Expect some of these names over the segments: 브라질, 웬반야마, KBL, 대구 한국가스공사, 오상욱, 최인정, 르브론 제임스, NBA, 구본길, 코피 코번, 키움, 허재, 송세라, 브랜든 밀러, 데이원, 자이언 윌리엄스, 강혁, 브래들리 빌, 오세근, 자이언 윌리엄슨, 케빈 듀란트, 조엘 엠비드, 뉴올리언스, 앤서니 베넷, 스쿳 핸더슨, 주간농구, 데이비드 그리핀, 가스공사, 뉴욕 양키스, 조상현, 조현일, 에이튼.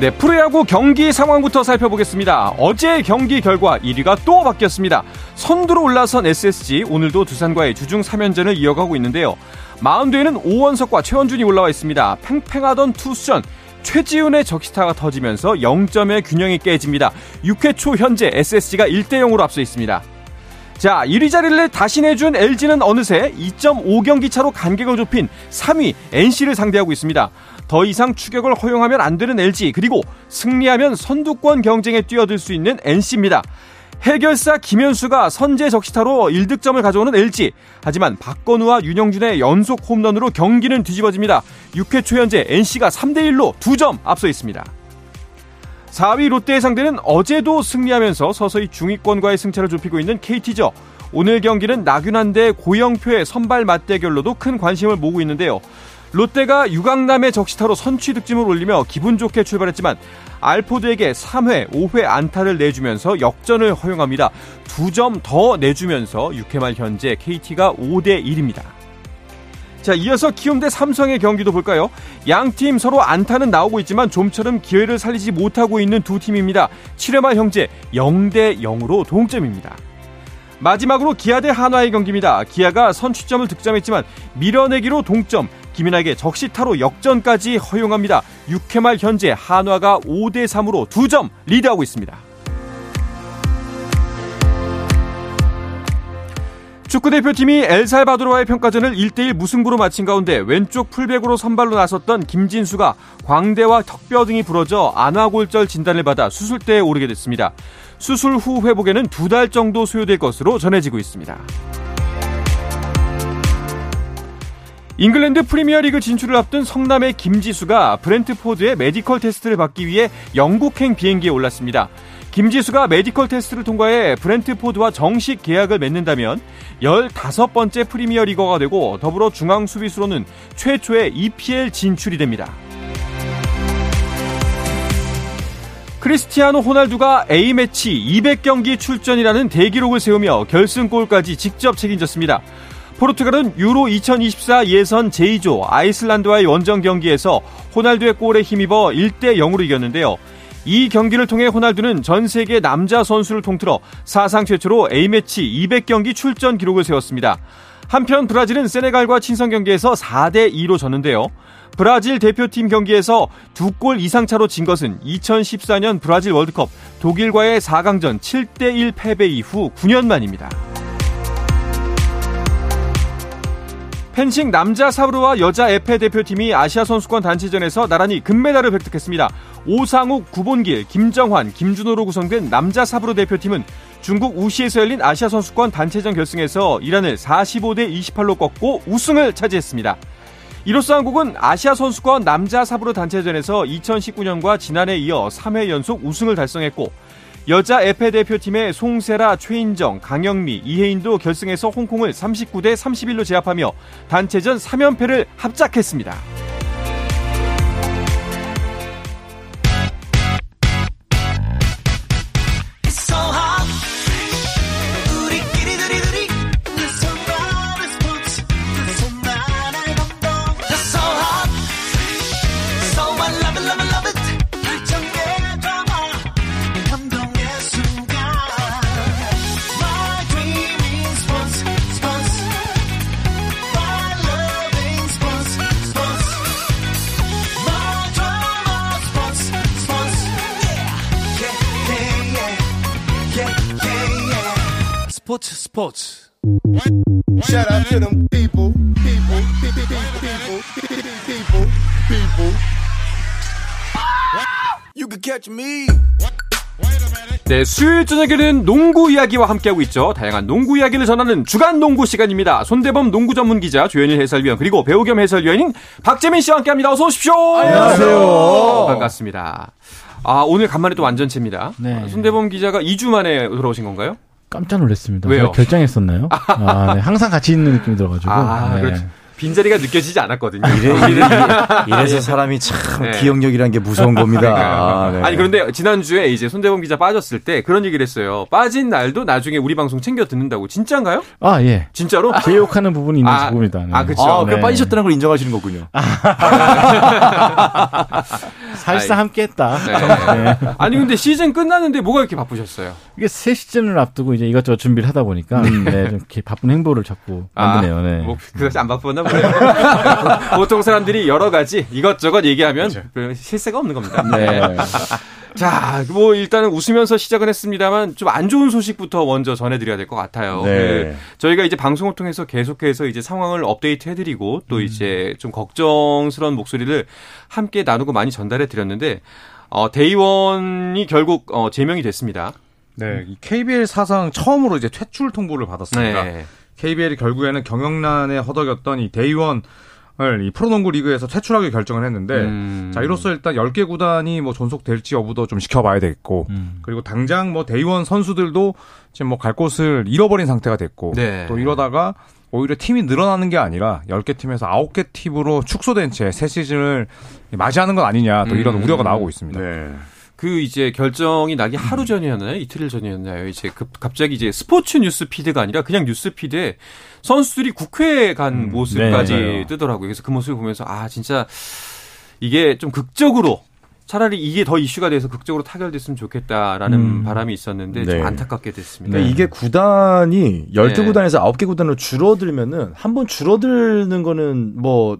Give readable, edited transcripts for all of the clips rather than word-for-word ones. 네, 프로야구 경기 상황부터 살펴보겠습니다. 어제의 경기 결과 1위가 또 바뀌었습니다. 선두로 올라선 SSG, 오늘도 두산과의 주중 3연전을 이어가고 있는데요. 마운드에는 오원석과 최원준이 올라와 있습니다. 팽팽하던 투수전, 최지훈의 적시타가 터지면서 0점의 균형이 깨집니다. 6회 초 현재 SSG가 1대0으로 앞서 있습니다. 자, 1위 자리를 다시 내준 LG는 어느새 2.5경기 차로 간격을 좁힌 3위 NC를 상대하고 있습니다. 더 이상 추격을 허용하면 안 되는 LG, 그리고 승리하면 선두권 경쟁에 뛰어들 수 있는 NC입니다. 해결사 김현수가 선제 적시타로 1득점을 가져오는 LG, 하지만 박건우와 윤영준의 연속 홈런으로 경기는 뒤집어집니다. 6회 초 현재 NC가 3대1로 2점 앞서 있습니다. 4위 롯데의 상대는 어제도 승리하면서 서서히 중위권과의 승차를 좁히고 있는 KT죠. 오늘 경기는 나균안 대 고영표의 선발 맞대결로도 큰 관심을 모으고 있는데요. 롯데가 유강남의 적시타로 선취 득점을 올리며 기분 좋게 출발했지만 알포드에게 3회, 5회 안타를 내주면서 역전을 허용합니다. 2점 더 내주면서 6회 말 현재 KT가 5대1입니다. 자, 이어서 키움 대 삼성의 경기도 볼까요? 양팀 서로 안타는 나오고 있지만 좀처럼 기회를 살리지 못하고 있는 두 팀입니다. 7회 말 현재 0대0으로 동점입니다. 마지막으로 기아 대 한화의 경기입니다. 기아가 선취점을 득점했지만 밀어내기로 동점, 김인하에게 적시타로 역전까지 허용합니다. 6회 말 현재 한화가 5대3으로 2점 리드하고 있습니다. 축구대표팀이 엘살바도르와의 평가전을 1대1 무승부로 마친 가운데 왼쪽 풀백으로 선발로 나섰던 김진수가 광대와 턱뼈 등이 부러져 안화골절 진단을 받아 수술대에 오르게 됐습니다. 수술 후 회복에는 2달 정도 소요될 것으로 전해지고 있습니다. 잉글랜드 프리미어리그 진출을 앞둔 성남의 김지수가 브렌트포드의 메디컬 테스트를 받기 위해 영국행 비행기에 올랐습니다. 김지수가 메디컬 테스트를 통과해 브렌트포드와 정식 계약을 맺는다면 15번째 프리미어리거가 되고 더불어 중앙 수비수로는 최초의 EPL 진출이 됩니다. 크리스티아노 호날두가 A매치 200경기 출전이라는 대기록을 세우며 결승골까지 직접 책임졌습니다. 포르투갈은 유로 2024 예선 제2조 아이슬란드와의 원정 경기에서 호날두의 골에 힘입어 1대0으로 이겼는데요. 이 경기를 통해 호날두는 전 세계 남자 선수를 통틀어 사상 최초로 A매치 200경기 출전 기록을 세웠습니다. 한편 브라질은 세네갈과 친선 경기에서 4대2로 졌는데요. 브라질 대표팀 경기에서 2골 이상 차로 진 것은 2014년 브라질 월드컵 독일과의 4강전 7대1 패배 이후 9년 만입니다. 펜싱 남자 사브르와 여자 에페 대표팀이 아시아 선수권 단체전에서 나란히 금메달을 획득했습니다. 오상욱, 구본길, 김정환, 김준호로 구성된 남자 사브르 대표팀은 중국 우시에서 열린 아시아 선수권 단체전 결승에서 이란을 45대 28로 꺾고 우승을 차지했습니다. 이로써 한국은 아시아 선수권 남자 사브르 단체전에서 2019년과 지난해 이어 3회 연속 우승을 달성했고, 여자 에페 대표팀의 송세라, 최인정, 강영미, 이혜인도 결승에서 홍콩을 39대 31로 제압하며 단체전 3연패를 합작했습니다. 스포츠. 네, 수요일 저녁에는 농구 이야기와 함께하고 있죠. 다양한 농구 이야기를 전하는 주간 농구 시간입니다. 손대범 농구 전문 기자, 조현일 해설위원, 그리고 배우 겸 해설위원인 박재민 씨와 함께합니다. 어서 오십시오. 안녕하세요. 반갑습니다. 아, 오늘 간만에 또 완전체입니다. 네. 손대범 기자가 2주 만에 돌아오신 건가요? 깜짝 놀랐습니다. 왜요? 결정했었나요? 네. 항상 같이 있는 느낌이 들어가지고. 네. 빈자리가 느껴지지 않았거든요. 이래서 사람이 참 네. 기억력이라는 게 무서운 겁니다. 네. 아니 그런데 지난주에 이제 손대범 기자 빠졌을 때 그런 얘기를 했어요. 빠진 날도 나중에 우리 방송 챙겨 듣는다고. 진짜인가요? 예. 진짜로? 제 욕하는 부분이 있는 부분이다. 네. 그렇죠. 네. 빠지셨다는 걸 인정하시는 거군요. 사실상 함께했다. 네. 네. 아니 근데 시즌 끝나는데 뭐가 이렇게 바쁘셨어요? 이게 새 시즌을 앞두고 이제 이것저것 준비를 하다 보니까 네, 좀 이렇게 바쁜 행보를 자꾸 만드네요. 네. 뭐 그래서 안 바쁘나? 보통 사람들이 여러 가지 이것저것 얘기하면 그렇죠. 실세가 없는 겁니다. 네. 자, 뭐 일단은 웃으면서 시작은 했습니다만 좀 안 좋은 소식부터 먼저 전해드려야 될 것 같아요. 네. 그 저희가 이제 방송을 통해서 계속해서 이제 상황을 업데이트해드리고 또 이제 좀 걱정스러운 목소리를 함께 나누고 많이 전달해드렸는데 데이원이 결국 제명이 됐습니다. 네, KBL 사상 처음으로 이제 퇴출 통보를 받았습니다. 네. KBL이 결국에는 경영난에 허덕였던 이 데이원을 이 프로농구 리그에서 퇴출하기 결정을 했는데, 자, 이로써 일단 10개 구단이 뭐 존속될지 여부도 좀 지켜봐야 되겠고, 그리고 당장 뭐 데이원 선수들도 지금 뭐 갈 곳을 잃어버린 상태가 됐고, 네. 또 이러다가 오히려 팀이 늘어나는 게 아니라 10개 팀에서 9개 팀으로 축소된 채 새 시즌을 맞이하는 건 아니냐, 또 이런 우려가 나오고 있습니다. 네. 그 이제 결정이 나기 하루 전이었나요? 이틀 전이었나요? 이제 갑자기 이제 스포츠 뉴스 피드가 아니라 그냥 뉴스 피드에 선수들이 국회에 간 모습까지 네, 뜨더라고요. 그래서 그 모습을 보면서 진짜 이게 좀 극적으로 차라리 이게 더 이슈가 돼서 극적으로 타결됐으면 좋겠다라는 바람이 있었는데 네. 좀 안타깝게 됐습니다. 그러니까 이게 구단이 12구단에서 9개 구단으로 줄어들면은 한번 줄어드는 거는 뭐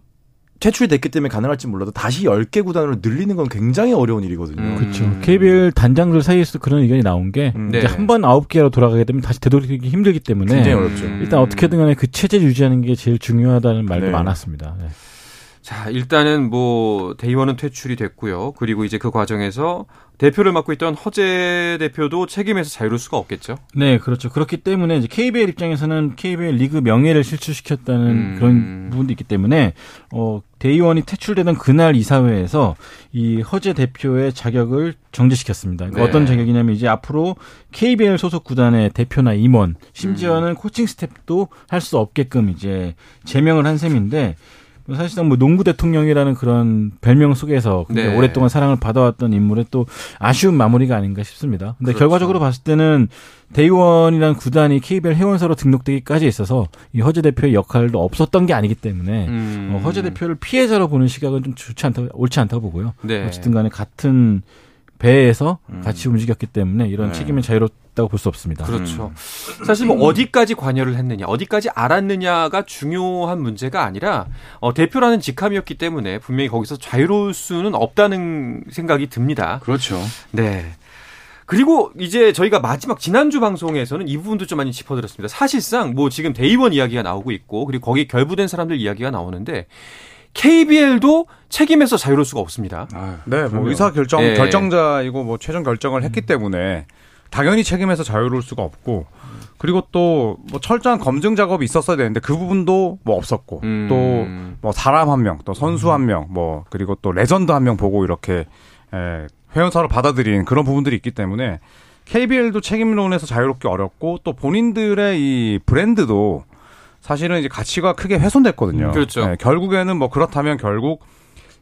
퇴출이 됐기 때문에 가능할지 몰라도 다시 10개 구단으로 늘리는 건 굉장히 어려운 일이거든요. 그렇죠. KBL 단장들 사이에서도 그런 의견이 나온 게 네. 이제 한 번 9개로 돌아가게 되면 다시 되돌리기 힘들기 때문에 굉장히 어렵죠. 일단 어떻게든 간에 그 체제 유지하는 게 제일 중요하다는 말도 네. 많았습니다. 네. 자, 일단은 뭐 데이원은 퇴출이 됐고요. 그리고 이제 그 과정에서 대표를 맡고 있던 허재 대표도 책임에서 자유로울 수가 없겠죠. 네, 그렇죠. 그렇기 때문에 이제 KBL 입장에서는 KBL 리그 명예를 실추시켰다는 그런 부분도 있기 때문에 데이원이 퇴출되던 그날 이사회에서 이 허재 대표의 자격을 정지시켰습니다. 그러니까 네. 어떤 자격이냐면 이제 앞으로 KBL 소속 구단의 대표나 임원, 심지어는 코칭 스태프도 할 수 없게끔 이제 제명을 한 셈인데. 사실상 뭐 농구 대통령이라는 그런 별명 속에서 네. 오랫동안 사랑을 받아왔던 인물의 또 아쉬운 마무리가 아닌가 싶습니다. 근데 그렇죠. 결과적으로 봤을 때는 데이원이라는 구단이 KBL 회원사로 등록되기까지 있어서 이 허재 대표의 역할도 없었던 게 아니기 때문에 허재 대표를 피해자로 보는 시각은 좀 옳지 않다고 보고요. 네. 어쨌든 간에 같은 배에서 같이 움직였기 때문에 이런 책임은 자유롭다고 볼 수 없습니다. 그렇죠. 사실 뭐 어디까지 관여를 했느냐, 어디까지 알았느냐가 중요한 문제가 아니라 대표라는 직함이었기 때문에 분명히 거기서 자유로울 수는 없다는 생각이 듭니다. 그렇죠. 네. 그리고 이제 저희가 마지막 지난주 방송에서는 이 부분도 좀 많이 짚어드렸습니다. 사실상 뭐 지금 데이원 이야기가 나오고 있고 그리고 거기에 결부된 사람들 이야기가 나오는데 KBL도 책임에서 자유로울 수가 없습니다. 네, 뭐 결정자이고 뭐 최종 결정을 했기 때문에 당연히 책임에서 자유로울 수가 없고 그리고 또 뭐 철저한 검증 작업이 있었어야 되는데 그 부분도 뭐 없었고 또 뭐 사람 한 명, 또 선수 한 명, 뭐 그리고 또 레전드 한 명 보고 이렇게 회원사로 받아들인 그런 부분들이 있기 때문에 KBL도 책임론에서 자유롭기 어렵고 또 본인들의 이 브랜드도 사실은 이제 가치가 크게 훼손됐거든요. 그렇죠. 네, 결국에는 뭐 그렇다면 결국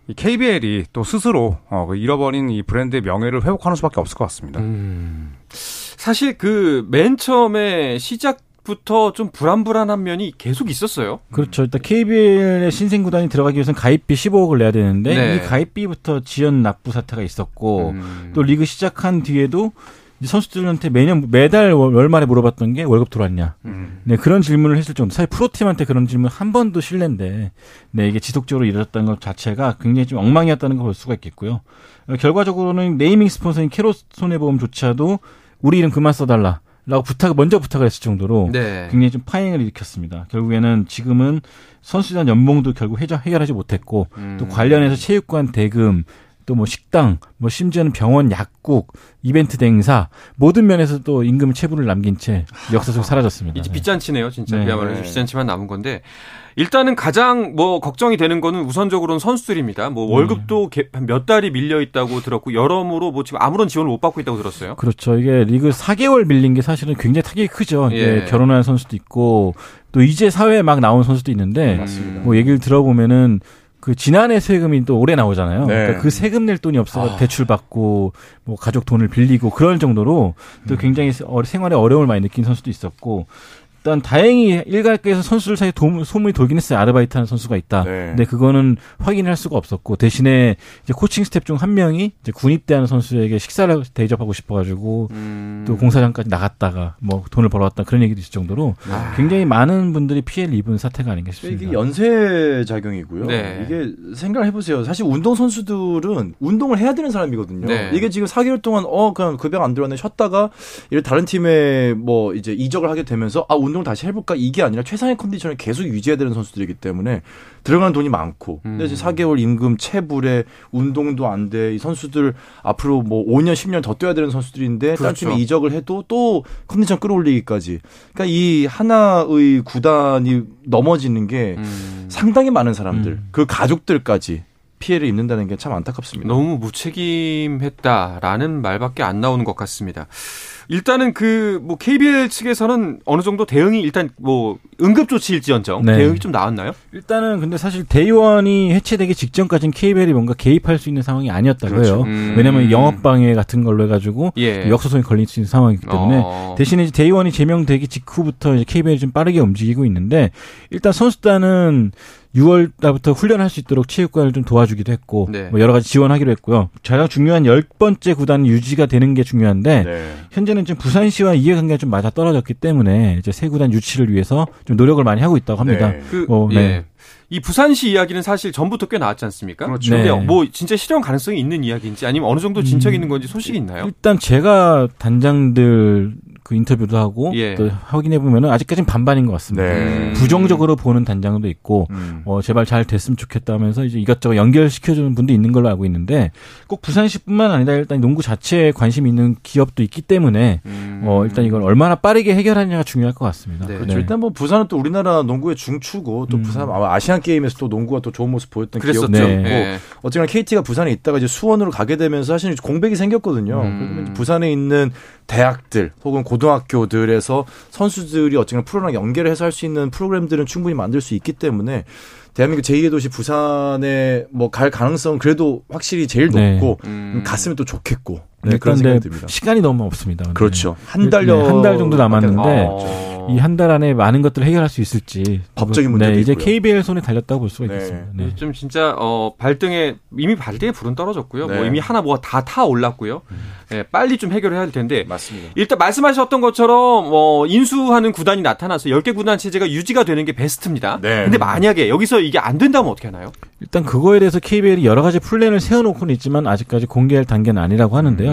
이 KBL이 또 스스로 그 잃어버린 이 브랜드의 명예를 회복하는 수밖에 없을 것 같습니다. 사실 그 맨 처음에 시작부터 좀 불안불안한 면이 계속 있었어요. 그렇죠. 일단 KBL의 신생 구단이 들어가기 위해서는 가입비 15억을 내야 되는데 네. 이 가입비부터 지연 납부 사태가 있었고 또 리그 시작한 뒤에도 선수들한테 매달 월말에 물어봤던 게 월급 들어왔냐. 네, 그런 질문을 했을 정도. 사실 프로팀한테 그런 질문 한 번도 실례인데, 네, 이게 지속적으로 이루어졌다는 것 자체가 굉장히 좀 엉망이었다는 걸 볼 수가 있겠고요. 결과적으로는 네이밍 스폰서인 캐롯 손해보험조차도 우리 이름 그만 써달라. 라고 먼저 부탁을 했을 정도로 네. 굉장히 좀 파행을 일으켰습니다. 결국에는 지금은 선수단 연봉도 결국 해결하지 못했고, 또 관련해서 체육관 대금, 또 뭐 식당, 뭐 심지어는 병원, 약국, 이벤트 대행사 모든 면에서 또 임금 체불을 남긴 채 역사 속 사라졌습니다. 이제 빚잔치네요, 진짜. 그야말로 네. 빚잔치만 남은 건데 일단은 가장 뭐 걱정이 되는 거는 우선적으로는 선수들입니다. 뭐 월급도 몇 달이 밀려 있다고 들었고 여러모로 뭐 지금 아무런 지원을 못 받고 있다고 들었어요. 그렇죠. 이게 리그 4개월 밀린 게 사실은 굉장히 타격이 크죠. 예. 결혼한 선수도 있고 또 이제 사회에 막 나온 선수도 있는데 뭐 얘기를 들어보면은 그 지난해 세금이 또 올해 나오잖아요. 네. 그러니까 그 세금 낼 돈이 없어서 대출 받고 뭐 가족 돈을 빌리고 그럴 정도로 또 굉장히 생활에 어려움을 많이 느낀 선수도 있었고 일단 다행히 일각에서 선수들 사이에 소문이 돌긴 했어요. 아르바이트하는 선수가 있다. 네. 근데 그거는 확인할 수가 없었고 대신에 이제 코칭 스태프 중 한 명이 이제 군 입대하는 선수에게 식사를 대접하고 싶어가지고 또 공사장까지 나갔다가 뭐 돈을 벌어왔다 그런 얘기도 있을 정도로 굉장히 많은 분들이 피해를 입은 사태가 아닌가 싶습니다. 이게 연쇄 작용이고요. 네. 이게 생각을 해보세요. 사실 운동 선수들은 운동을 해야 되는 사람이거든요. 네. 이게 지금 4개월 동안 그냥 급여가 안 들어왔네 쉬었다가 이런 다른 팀에 뭐 이제 이적을 하게 되면서 운동을 다시 해볼까? 이게 아니라 최상의 컨디션을 계속 유지해야 되는 선수들이기 때문에 들어가는 돈이 많고 근데 이제 4개월 임금 체불에 운동도 안 돼. 이 선수들 앞으로 뭐 5년, 10년 더 뛰어야 되는 선수들인데 그렇죠. 다른 팀에 이적을 해도 또 컨디션 끌어올리기까지. 그러니까 이 하나의 구단이 넘어지는 게 상당히 많은 사람들, 그 가족들까지 피해를 입는다는 게 참 안타깝습니다. 너무 무책임했다라는 말밖에 안 나오는 것 같습니다. 일단은 뭐 KBL 측에서는 어느 정도 대응이 일단 뭐 응급조치일지언정 네. 대응이 좀 나왔나요? 일단은 근데 사실 데이원이 해체되기 직전까지는 KBL이 뭔가 개입할 수 있는 상황이 아니었다고 해요. 왜냐하면 영업방해 같은 걸로 해가지고 예. 역소송이 걸릴 수 있는 상황이기 때문에 대신에 이제 데이원이 제명되기 직후부터 이제 KBL이 좀 빠르게 움직이고 있는데 일단 선수단은 6월부터 훈련할 수 있도록 체육관을 좀 도와주기도 했고 네. 뭐 여러 가지 지원하기로 했고요. 가장 중요한 10번째 구단 유지가 되는 게 중요한데 네. 현재는 지금 부산시와 이해관계가 좀 맞아 떨어졌기 때문에 이제 새 구단 유치를 위해서 좀 노력을 많이 하고 있다고 합니다. 네. 네. 이 부산시 이야기는 사실 전부터 꽤 나왔지 않습니까? 그렇죠. 네. 근데 뭐 진짜 실현 가능성이 있는 이야기인지 아니면 어느 정도 진척이 있는 건지 소식이 있나요? 일단 제가 단장들 그 인터뷰도 하고 예. 또 확인해 보면은 아직까지는 반반인 것 같습니다. 네. 부정적으로 보는 단장도 있고 제발 잘 됐으면 좋겠다면서 이제 이것저것 연결시켜주는 분도 있는 걸로 알고 있는데 꼭 부산시뿐만 아니라 일단 농구 자체에 관심 있는 기업도 있기 때문에 일단 이걸 얼마나 빠르게 해결하느냐가 중요할 것 같습니다. 네. 그렇죠. 네. 일단 뭐 부산은 또 우리나라 농구의 중추고 또 부산 아시안 게임에서 또 농구가 또 좋은 모습 보였던 기억도 있고 네. 어쨌거나 KT가 부산에 있다가 이제 수원으로 가게 되면서 사실 공백이 생겼거든요. 그러면 부산에 있는 대학들 혹은 고등학교들에서 선수들이 어쨌거나 프로랑 연계를 해서 할 수 있는 프로그램들은 충분히 만들 수 있기 때문에 대한민국 제2의 도시 부산에 뭐 갈 가능성은 그래도 확실히 제일 높고 네. 갔으면 또 좋겠고 네, 그런 생각이 듭니다. 시간이 너무 없습니다. 근데. 그렇죠. 한 달 정도 남았는데 이 한 달 안에 많은 것들을 해결할 수 있을지 법적인 문제도 네, 이제 있고요. KBL 손에 달렸다고 볼 수가 네. 있겠습니다. 네. 좀 진짜 이미 발등에 불은 떨어졌고요. 네. 뭐 이미 하나 뭐가 다 타올랐고요. 네, 빨리 좀 해결해야 할 텐데 맞습니다. 일단 말씀하셨던 것처럼 인수하는 구단이 나타나서 10개 구단 체제가 유지가 되는 게 베스트입니다. 네. 근데 만약에 여기서 이게 안 된다면 어떻게 하나요? 일단 그거에 대해서 KBL이 여러 가지 플랜을 세워놓고는 있지만 아직까지 공개할 단계는 아니라고 하는데요.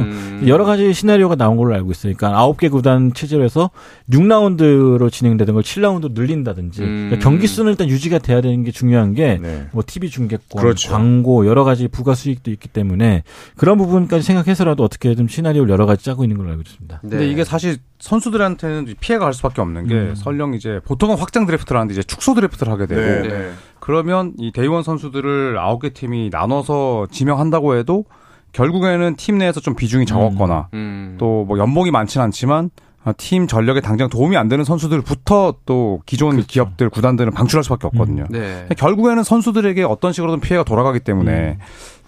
여러 가지 시나리오가 나온 걸로 알고 있어요. 그러니까 9개 구단 체제로 해서 6라운드로 진행되던 걸 7라운드로 늘린다든지 그러니까 경기 수는 일단 유지가 돼야 되는 게 중요한 게 뭐 TV 중계권, 그렇죠. 광고 여러 가지 부가 수익도 있기 때문에 그런 부분까지 생각해서라도 어떻게든 시나리오를 여러 가지 짜고 있는 걸로 알고 있습니다. 네. 근데 이게 사실 선수들한테는 피해가 갈 수밖에 없는 게 설령 이제 보통은 확장 드래프트를 하는데 이제 축소 드래프트를 하게 되고 네. 네. 그러면 이 데이원 선수들을 9개 팀이 나눠서 지명한다고 해도 결국에는 팀 내에서 좀 비중이 적었거나 또 뭐 연봉이 많진 않지만 팀 전력에 당장 도움이 안 되는 선수들부터 또 기존 그렇죠. 기업들, 구단들은 방출할 수밖에 없거든요. 네. 결국에는 선수들에게 어떤 식으로든 피해가 돌아가기 때문에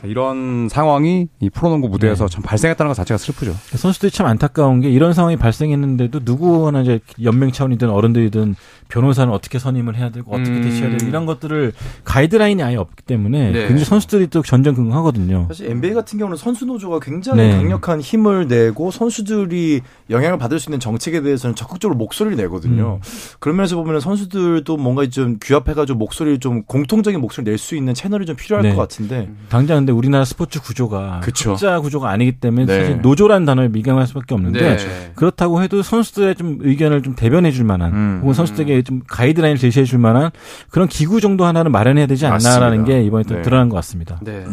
이런 상황이 이 프로농구 무대에서 네. 참 발생했다는 것 자체가 슬프죠. 선수들이 참 안타까운 게 이런 상황이 발생했는데도 누구나 이제 연맹 차원이든 어른들이든 변호사는 어떻게 선임을 해야 되고 어떻게 대처해야 되고 이런 것들을 가이드라인이 아예 없기 때문에 네. 굉장히 선수들이 또 전전긍긍하거든요. 사실 NBA 같은 경우는 선수 노조가 굉장히 네. 강력한 힘을 내고 선수들이 영향을 받을 수 있는 정책에 대해서는 적극적으로 목소리를 내거든요. 그러면서 보면 선수들도 뭔가 좀 규합해가지고 목소리를 좀 공통적인 목소리를 낼 수 있는 채널이 좀 필요할 네. 것 같은데 당장 근데 우리나라 스포츠 구조가 그쵸. 흑자 구조가 아니기 때문에 네. 사실 노조라는 단어에 민감할 수밖에 없는데 네. 그렇다고 해도 선수들의 좀 의견을 좀 대변해 줄 만한 혹은 선수들에게 좀 가이드라인을 제시해 줄 만한 그런 기구 정도 하나는 마련해야 되지 않나라는 맞습니다. 게 이번에 또 네. 드러난 것 같습니다. 네.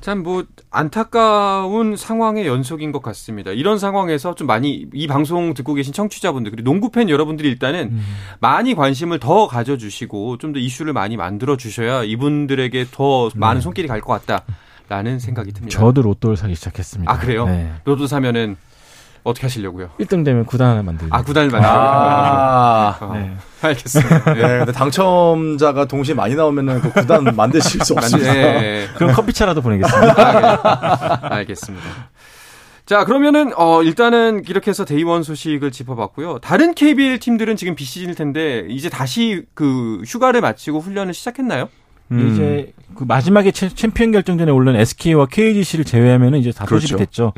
참 뭐 안타까운 상황의 연속인 것 같습니다. 이런 상황에서 좀 많이 이 방송 듣고 계신 청취자분들 그리고 농구팬 여러분들이 일단은 많이 관심을 더 가져주시고 좀 더 이슈를 많이 만들어주셔야 이분들에게 더 많은 손길이 갈 것 같다라는 생각이 듭니다. 저도 로또를 사기 시작했습니다. 아 그래요? 네. 로또 사면은 어떻게 하시려고요? 1등 되면 구단 하나 만들죠. 아, 구단을 만들죠. 아, 네. 알겠습니다. 네. 네, 근데 당첨자가 동시에 많이 나오면은 그 구단 만드실 수 없습니다. 네. 그럼 커피차라도 보내겠습니다. 아, 네. 알겠습니다. 자, 그러면은, 일단은 이렇게 해서 데이원 소식을 짚어봤고요. 다른 KBL 팀들은 지금 비시즌일 텐데, 이제 다시 그 휴가를 마치고 훈련을 시작했나요? 이제 그 마지막에 챔피언 결정전에 올른 SK와 KGC를 제외하면 이제 다 소집이 됐죠.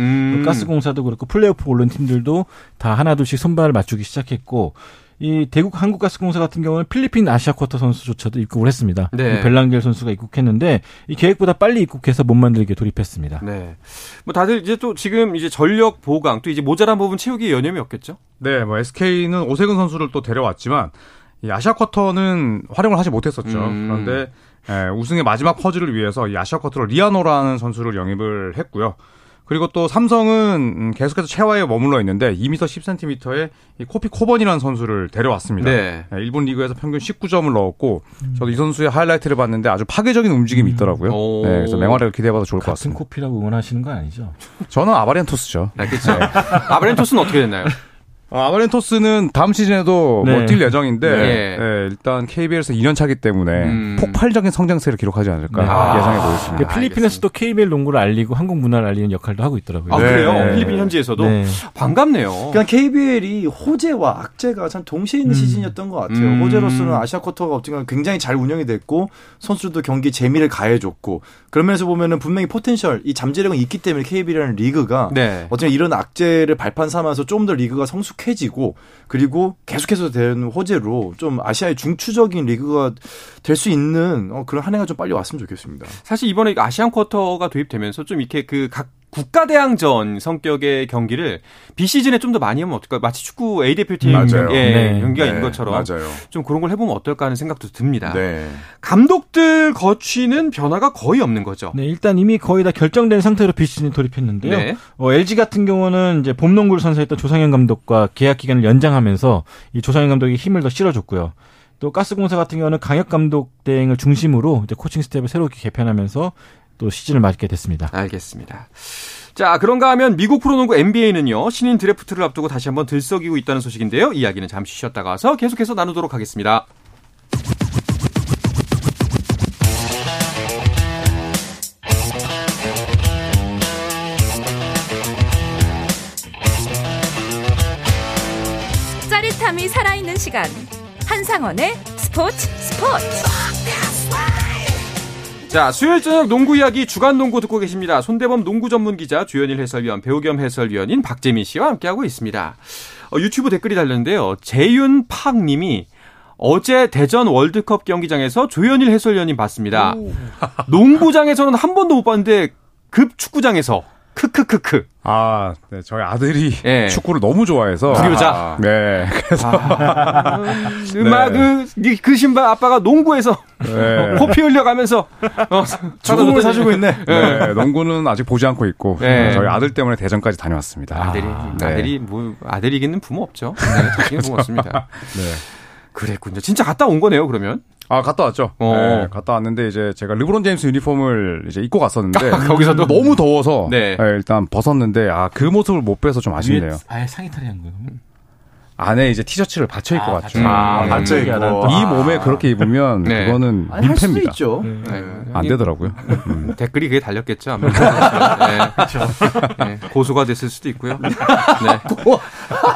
가스공사도 그렇고 플레이오프 올른 팀들도 다 하나둘씩 선발을 맞추기 시작했고 이 대구 한국가스공사 같은 경우는 필리핀 아시아 쿼터 선수조차도 입국을 했습니다. 네. 벨랑겔 선수가 입국했는데 이 계획보다 빨리 입국해서 몸 만들기에 돌입했습니다. 네. 뭐 다들 이제 또 지금 이제 전력 보강 또 이제 모자란 부분 채우기에 여념이 없겠죠? 네. 뭐 SK는 오세근 선수를 또 데려왔지만 이 아시아 쿼터는 활용을 하지 못했었죠. 그런데 예, 우승의 마지막 퍼즐을 위해서 이 아시아 쿼터로 리아노라는 선수를 영입을 했고요. 그리고 또 삼성은 계속해서 최하위에 머물러 있는데 2m 10cm의 이 코피 코번이라는 선수를 데려왔습니다. 네. 예, 일본 리그에서 평균 19점을 넣었고 저도 이 선수의 하이라이트를 봤는데 아주 파괴적인 움직임이 있더라고요. 네, 그래서 맹활약을 기대해봐도 좋을 것 같습니다. 같은 코피라고 응원하시는 건 아니죠? 저는 아바렌토스죠. 네, 그렇죠. 아바렌토스는 어떻게 됐나요? 아바렌토스는 다음 시즌에도 네. 못 뛸 예정인데 네. 네, 일단 KBL에서 2년 차기 때문에 폭발적인 성장세를 기록하지 않을까 네. 예상해 보였습니다. 필리핀에서도 KBL 농구를 알리고 한국 문화를 알리는 역할도 하고 있더라고요. 아, 네. 그래요? 네. 필리핀 현지에서도? 네. 반갑네요. 그러니까 KBL이 호재와 악재가 참 동시에 있는 시즌이었던 것 같아요. 호재로서는 아시아 쿼터가 어쨌든 굉장히 잘 운영이 됐고 선수들도 경기 재미를 가해줬고 그러면서 보면은 분명히 포텐셜, 이 잠재력은 있기 때문에 KBL이라는 리그가 네. 어쨌든 이런 악재를 발판 삼아서 좀 더 리그가 성숙 해지고 그리고 계속해서 되는 호재로 좀 아시아의 중추적인 리그가 될 수 있는 그런 한 해가 좀 빨리 왔으면 좋겠습니다. 사실 이번에 아시안 쿼터가 도입되면서 좀 이렇게 그 각 국가대항전 성격의 경기를 비시즌에 좀 더 많이 하면 어떨까요? 마치 축구 A대표팀 네. 경기가 네. 있는 것처럼 맞아요. 좀 그런 걸 해보면 어떨까 하는 생각도 듭니다. 네. 감독들 거취는 변화가 거의 없는 거죠? 네, 일단 이미 거의 다 결정된 상태로 비시즌에 돌입했는데요. 네. LG 같은 경우는 이제 봄농구를 선사했던 조상현 감독과 계약 기간을 연장하면서 이 조상현 감독이 힘을 더 실어줬고요. 또 가스공사 같은 경우는 강혁 감독 대행을 중심으로 이제 코칭 스텝을 새롭게 개편하면서 또 시즌을 맞게 됐습니다. 알겠습니다. 자, 그런가 하면 미국 프로농구 NBA는요. 신인 드래프트를 앞두고 다시 한번 들썩이고 있다는 소식인데요. 이야기는 잠시 쉬었다가 와서 계속해서 나누도록 하겠습니다. 짜릿함이 살아있는 시간. 한상헌의 스포츠. 자, 수요일 저녁 농구 이야기 주간 농구 듣고 계십니다. 손대범 농구 전문 기자, 조현일 해설위원, 배우 겸 해설위원인 박재민 씨와 함께하고 있습니다. 유튜브 댓글이 달렸는데요. 재윤팍 님이 어제 대전 월드컵 경기장에서 조현일 해설위원님 봤습니다. 농구장에서는 한 번도 못 봤는데 급 축구장에서 크크크크. 아, 네, 저희 아들이 네. 축구를 너무 좋아해서. 불효자. 아, 네. 그래서. 아, 음악, 네. 그 신발 아빠가 농구에서. 네. 코피 흘려가면서. 축구를 사주고 있네. 네. 네, 농구는 아직 보지 않고 있고. 네. 저희 아들 때문에 대전까지 다녀왔습니다. 아들이, 네. 아들이기는 부모 없죠. 네, 자기는 부모 없습니다. 네. 그랬군요. 진짜 갔다 온 거네요, 그러면. 아, 갔다 왔죠. 네, 갔다 왔는데 이제 제가 르브론 제임스 유니폼을 이제 입고 갔었는데 거기서도 너무 더워서 네. 네, 일단 벗었는데 아, 그 모습을 못 빼서 좀 아쉽네요. 아예 상의탈의한 거예요? 안에 이제 티셔츠를 받쳐 입고 갔죠. 받쳐 입고. 이 몸에 그렇게 입으면 네. 그거는 민폐입니다. 할 수 있죠. 네. 안 되더라고요. 댓글이 그게 달렸겠죠. 아마. 네. 네. 고소가 됐을 수도 있고요. 네.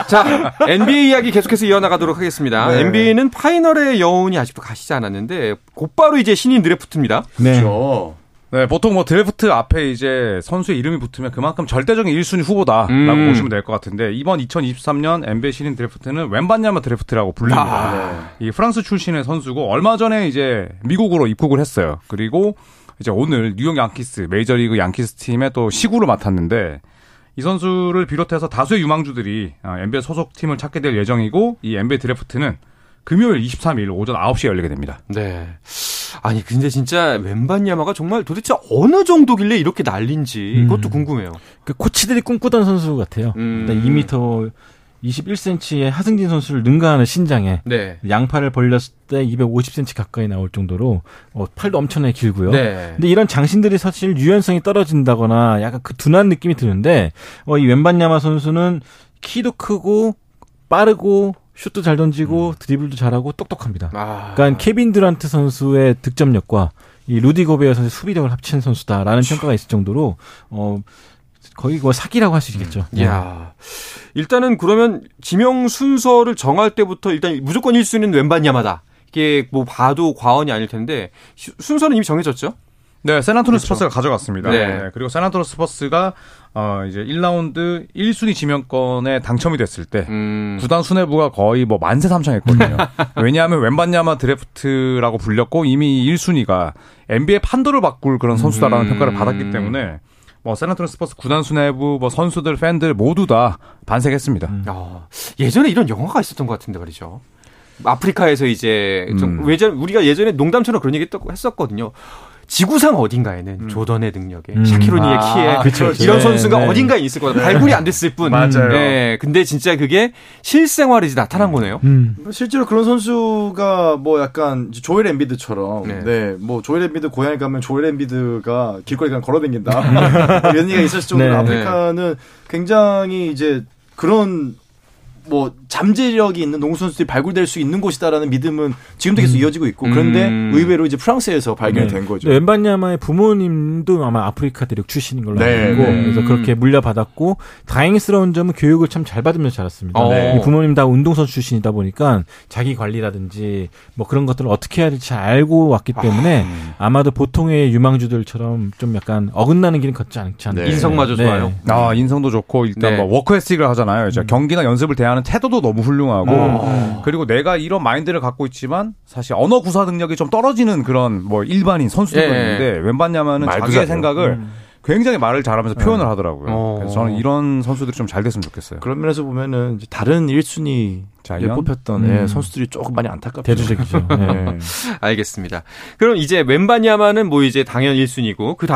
자, NBA 이야기 계속해서 이어나가도록 하겠습니다. 네. NBA는 파이널의 여운이 아직도 가시지 않았는데 곧바로 이제 신인 드래프트입니다. 네. 그렇죠. 네, 보통 뭐 드래프트 앞에 이제 선수의 이름이 붙으면 그만큼 절대적인 1순위 후보다라고 보시면 될 것 같은데 이번 2023년 NBA 신인 드래프트는 웬반야마 드래프트라고 불립니다. 아, 네. 이 프랑스 출신의 선수고 얼마 전에 이제 미국으로 입국을 했어요. 그리고 이제 오늘 뉴욕 양키스, 메이저리그 양키스 팀의 또 시구를 맡았는데 이 선수를 비롯해서 다수의 유망주들이 NBA 소속팀을 찾게 될 예정이고 이 NBA 드래프트는 금요일 23일 오전 9시에 열리게 됩니다. 네. 아니 근데 진짜 웬반야마가 정말 도대체 어느 정도길래 이렇게 날린지 그것도 궁금해요. 그 코치들이 꿈꾸던 선수 같아요. 일단 2m 21cm의 하승진 선수를 능가하는 신장에 네. 양팔을 벌렸을 때 250cm 가까이 나올 정도로 팔도 엄청나게 길고요. 네. 근데 이런 장신들이 사실 유연성이 떨어진다거나 약간 그 둔한 느낌이 드는데 이 웬반야마 선수는 키도 크고 빠르고 슛도 잘 던지고 드리블도 잘하고 똑똑합니다. 아. 그러니까 케빈 듀란트 선수의 득점력과 이 루디 고베어 선수의 수비력을 합친 선수다라는 평가가 있을 정도로 거의 뭐 사기라고 할 수 있겠죠. 야. 일단은 그러면 지명 순서를 정할 때부터 일단 무조건 1순위는 웬반야마다. 이게 뭐 봐도 과언이 아닐 텐데 순서는 이미 정해졌죠? 네, 샌안토니오 스퍼스가 가져갔습니다. 네. 네. 그리고 샌안토니오 스퍼스가 이제 1라운드 1순위 지명권에 당첨이 됐을 때 구단 수뇌부가 거의 뭐 만세삼창했거든요. 왜냐하면 웬반야마 드래프트라고 불렸고 이미 1순위가 NBA 판도를 바꿀 그런 선수다라는 평가를 받았기 때문에 뭐 샌안토니오 스퍼스 구단 수뇌부 뭐 선수들 팬들 모두 다 반색했습니다. 예전에 이런 영화가 있었던 것 같은데 말이죠. 아프리카에서 이제 좀 우리가 예전에 농담처럼 그런 얘기 했었거든요. 지구상 어딘가에는 조던의 능력에 샤키로니의 키에 그쵸, 이런 선수가 네. 어딘가에 있을 거다. 발굴이 안 됐을 뿐. 맞아요. 네, 근데 진짜 그게 실생활에 나타난 거네요. 실제로 그런 선수가 뭐 약간 조엘 엠비드처럼 네, 뭐 조엘 엠비드 고향에 가면 조엘 엠비드가 길거리 그냥 걸어다닌다. 이런 얘기가 있었을 정도로 네. 아프리카는 굉장히 이제 그런 뭐 잠재력이 있는 농구 선수들이 발굴될 수 있는 곳이다라는 믿음은 지금도 계속 이어지고 있고 그런데 의외로 이제 프랑스에서 발견이 된 거죠. 웬반야마의 부모님도 아마 아프리카 대륙 출신인 걸로 알고 그래서 그렇게 물려받았고 다행스러운 점은 교육을 참 잘 받으면서 자랐습니다. 이 부모님 다 운동선수 출신이다 보니까 자기 관리라든지 뭐 그런 것들을 어떻게 해야 될지 잘 알고 왔기 때문에 아마도 보통의 유망주들처럼 좀 약간 어긋나는 길은 걷지 않지 않나요? 네. 인성마저 좋아요. 아 인성도 좋고 일단 네. 뭐 워크에틱을 하잖아요. 이제 경기나 연습을 대하는 태도도 너무 훌륭하고 그리고 내가 이런 마인드를 갖고 있지만 사실 언어 구사 능력이 좀 떨어지는 그런 뭐 일반인 선수들도 있는데 웬반야마는 자기의 생각을 굉장히 말을 잘하면서 표현을 하더라고요. 그래서 저는 이런 선수들이 좀 잘 됐으면 좋겠어요. 그런 면에서 보면은 이제 다른 1순위 뽑혔던 선수들이 조금 많이 안타깝죠. 대주적이죠. 네. 알겠습니다. 그럼 이제 웬반야마는 뭐 이제 당연 1순위고 그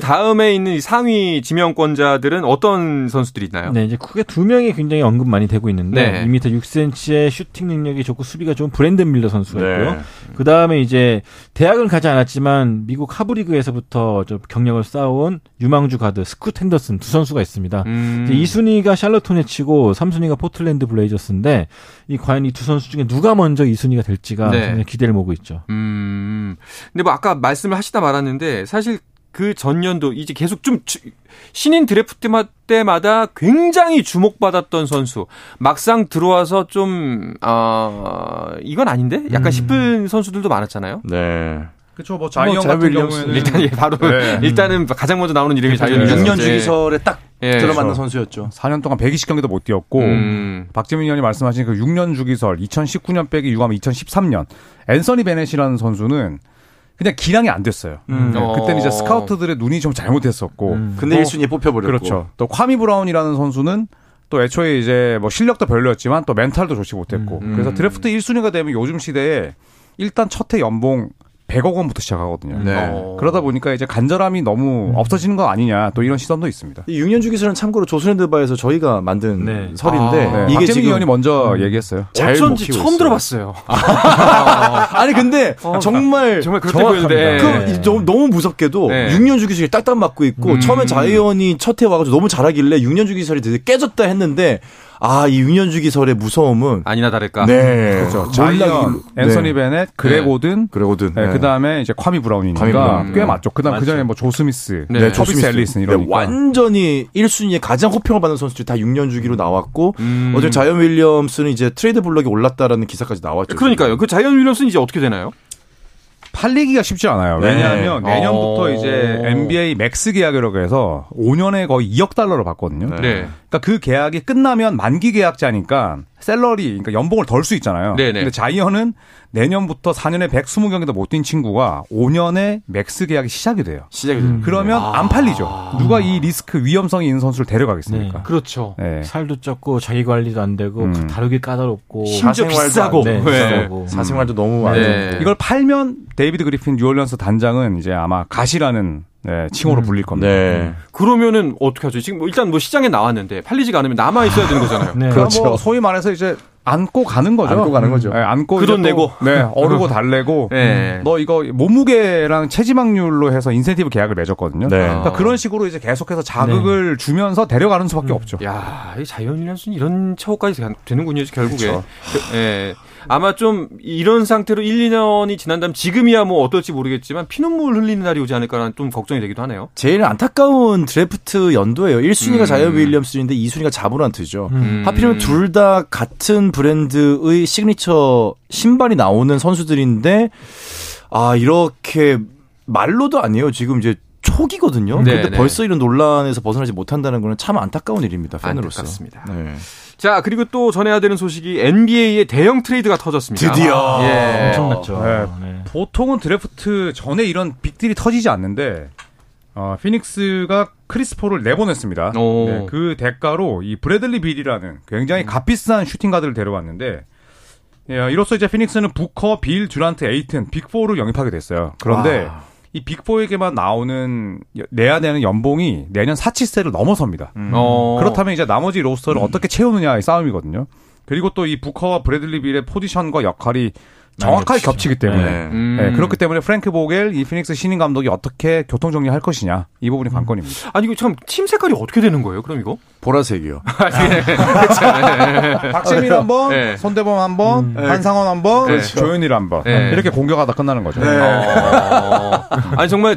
다음에 있는 이 상위 지명권자들은 어떤 선수들이 있나요? 네, 이제 크게 두 명이 굉장히 언급 많이 되고 있는데 2m 6cm의 슈팅 능력이 좋고 수비가 좋은 브랜든 밀러 선수가 있고요. 그 다음에 이제 대학은 가지 않았지만 미국 하브리그에서부터 좀 경력을 쌓아온 유망주 가드 스쿳 핸더슨 두 선수가 있습니다. 2순위가 샬럿 호네츠고 3순위가 포틀랜드 블레이저스인데 이 과연 이 두 선수 중에 누가 먼저 2순위가 될지가 기대를 모으고 있죠. 근데 뭐 아까 말씀을 하시다 말았는데 사실 그 전년도 이제 계속 좀 신인 드래프트 때마다 굉장히 주목받았던 선수 막상 들어와서 좀 이건 아닌데 약간 싶은 선수들도 많았잖아요. 네. 그렇죠. 뭐 자이언 같은 경우에는 일단 바로 일단은 가장 먼저 나오는 이름이 자이언 윌리엄스. 6년 주기설에 딱 들어맞는 그렇죠. 선수였죠. 4년 동안 120경기도 못 뛰었고 박재민 의원이 말씀하신 그 6년 주기설 2019년 빼기 6하면 2013년 앤서니 베넷이라는 선수는 그냥 기량이 안 됐어요. 그때는 이제 스카우트들의 눈이 좀 잘못했었고 근데 1순위에 뽑혀버렸고 그렇죠. 또 콰미 브라운이라는 선수는 또 애초에 이제 뭐 실력도 별로였지만 또 멘탈도 좋지 못했고 그래서 드래프트 1순위가 되면 요즘 시대에 일단 첫 해 연봉 100억 원부터 시작하거든요. 네. 그러다 보니까 이제 간절함이 너무 없어지는 거 아니냐 또 이런 시선도 있습니다. 이 6년 주기설은 참고로 조선랜드바에서 저희가 만든 설인데 이게 박재민 의원이 먼저 얘기했어요. 어쩐지 처음 있어요. 들어봤어요. 아니 근데 정말 그렇게 보이는데 너무 무섭게도 6년 주기설이 딱딱 맞고 있고 처음에 자이언이 첫 해 와가지고 너무 잘하길래 6년 주기설이 되게 깨졌다 했는데 이 6년 주기설의 무서움은 아니나 다를까. 네, 그렇죠. 자이언, 앤서니 베넷, 그레고든, 네. 그다음에 이제 콰미 브라운이니까 꽤 맞죠. 그다음 그전에 뭐 조 스미스, 초비스 앨리슨 이런. 완전히 1순위에 가장 호평을 받는 선수들이 다 6년 주기로 나왔고 어제 자이언 윌리엄스는 이제 트레이드 블록에 올랐다라는 기사까지 나왔죠. 그러니까요. 그 자이언 윌리엄스는 이제 어떻게 되나요? 팔리기가 쉽지 않아요. 왜냐하면 내년부터 이제 NBA 맥스 계약이라고 해서 5년에 거의 $2억 받거든요. 네. 그러니까 그 계약이 끝나면 만기 계약자니까 셀러리, 그러니까 연봉을 덜 수 있잖아요. 네네. 근데 자이언은 내년부터 4년에 120경기 더 못 뛴 친구가 5년에 맥스 계약이 시작이 돼요. 시작이 돼요. 그러면 안 팔리죠. 누가 이 리스크 위험성이 있는 선수를 데려가겠습니까? 네. 그렇죠. 네. 살도 적고 자기 관리도 안 되고 다루기 까다롭고 심지어 비싸고. 네. 비싸고 사생활도 너무 안 돼. 이걸 팔면 데이비드 그리핀 뉴올리언스 단장은 이제 아마 가시라는 네, 칭호로 불릴 겁니다. 네. 그러면은 어떻게 하죠? 지금 일단 뭐 시장에 나왔는데 팔리지가 않으면 남아 있어야 되는 거잖아요. 네. 그렇죠. 뭐 소위 말해서 이제 안고 가는 거죠. 안고 가는 거죠. 네, 안고 그 돈 내고, 네, 어르고 달래고. 네. 너 이거 몸무게랑 체지방률로 해서 인센티브 계약을 맺었거든요. 네. 그러니까 그런 식으로 이제 계속해서 자극을 네. 주면서 데려가는 수밖에 없죠. 야, 이 자이언이란순 이런 처우까지 되는군요. 결국에. 그렇죠. 네. 아마 좀 이런 상태로 1, 2년이 지난다면 지금이야 뭐 어떨지 모르겠지만 피눈물 흘리는 날이 오지 않을까라는 좀 걱정이 되기도 하네요. 제일 안타까운 드래프트 연도예요. 1순위가 자이언 윌리엄슨인데 2순위가 자모란트죠. 하필이면 둘 다 같은 브랜드의 시그니처 신발이 나오는 선수들인데 아 이렇게 말로도 아니에요. 지금 이제 초기거든요. 그런데 네, 벌써 이런 논란에서 벗어나지 못한다는 건 참 안타까운 일입니다. 팬으로서. 안타깝습니다. 네. 자 그리고 또 전해야 되는 소식이 NBA의 대형 트레이드가 터졌습니다. 드디어 예. 엄청났죠. 네. 네. 보통은 드래프트 전에 이런 빅딜이 터지지 않는데 피닉스가 크리스포를 내보냈습니다. 네, 그 대가로 이 브래들리 빌이라는 굉장히 값비싼 슈팅 가드를 데려왔는데 예, 이로써 이제 피닉스는 부커, 빌, 듀란트, 에이튼 빅4를 영입하게 됐어요. 그런데 이 빅4에게만 나오는 내야 되는 연봉이 내년 사치세를 넘어섭니다. 그렇다면 이제 나머지 로스터를 어떻게 채우느냐의 싸움이거든요. 그리고 또 이 부커와 브래들리 빌의 포지션과 역할이 정확하게 겹치기 때문에 네. 네, 그렇기 때문에 프랭크 보겔 이 피닉스 신인 감독이 어떻게 교통 정리할 것이냐 이 부분이 관건입니다. 아니 이거 참 팀 색깔이 어떻게 되는 거예요? 그럼 이거 보라색이요. 박재민 한 번, 네. 손대범 한 번, 한상원 한 번, 그렇죠. 조현일 한 번 네. 이렇게 공격하다 끝나는 거죠. 네. 아니 정말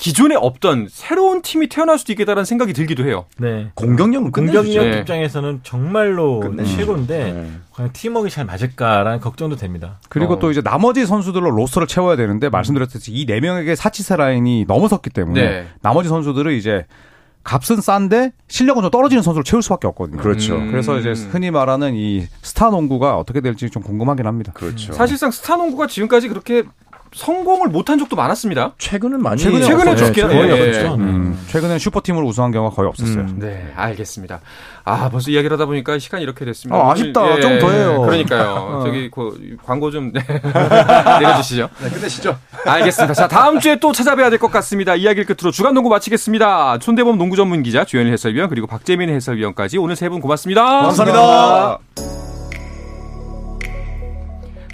기존에 없던 새로운 팀이 태어날 수도 있겠다라는 생각이 들기도 해요. 네. 공격력은 끝내주죠. 공격력 입장에서는 정말로 최고인데 과연 팀워크가 잘 맞을까라는 걱정도 됩니다. 그리고 또 이제 나머지 선수들로 로스터를 채워야 되는데 말씀드렸듯이 이 네 명에게 사치세 라인이 넘어섰기 때문에 네. 나머지 선수들을 이제 값은 싼데 실력은 좀 떨어지는 선수를 채울 수밖에 없거든요. 그렇죠. 그래서 이제 흔히 말하는 이 스타 농구가 어떻게 될지 좀 궁금하긴 합니다. 그렇죠. 사실상 스타 농구가 지금까지 그렇게 성공을 못한 적도 많았습니다. 최근은 많이 최근에 적게 거의 없었죠. 최근에 슈퍼팀으로 우승한 경우가 거의 없었어요. 네, 알겠습니다. 아 벌써 이야기를 하다 보니까 시간이 이렇게 됐습니다. 아, 아쉽다. 예, 좀 더해요. 그러니까요. 저기 광고 좀 내려주시죠. 네, 끝내시죠. 알겠습니다. 자 다음 주에 또 찾아뵈야 될 것 같습니다. 이야기를 끝으로 주간 농구 마치겠습니다. 손대범 농구 전문 기자, 조현일 해설위원 그리고 박재민 해설위원까지 오늘 세 분 고맙습니다. 감사합니다. 감사합니다.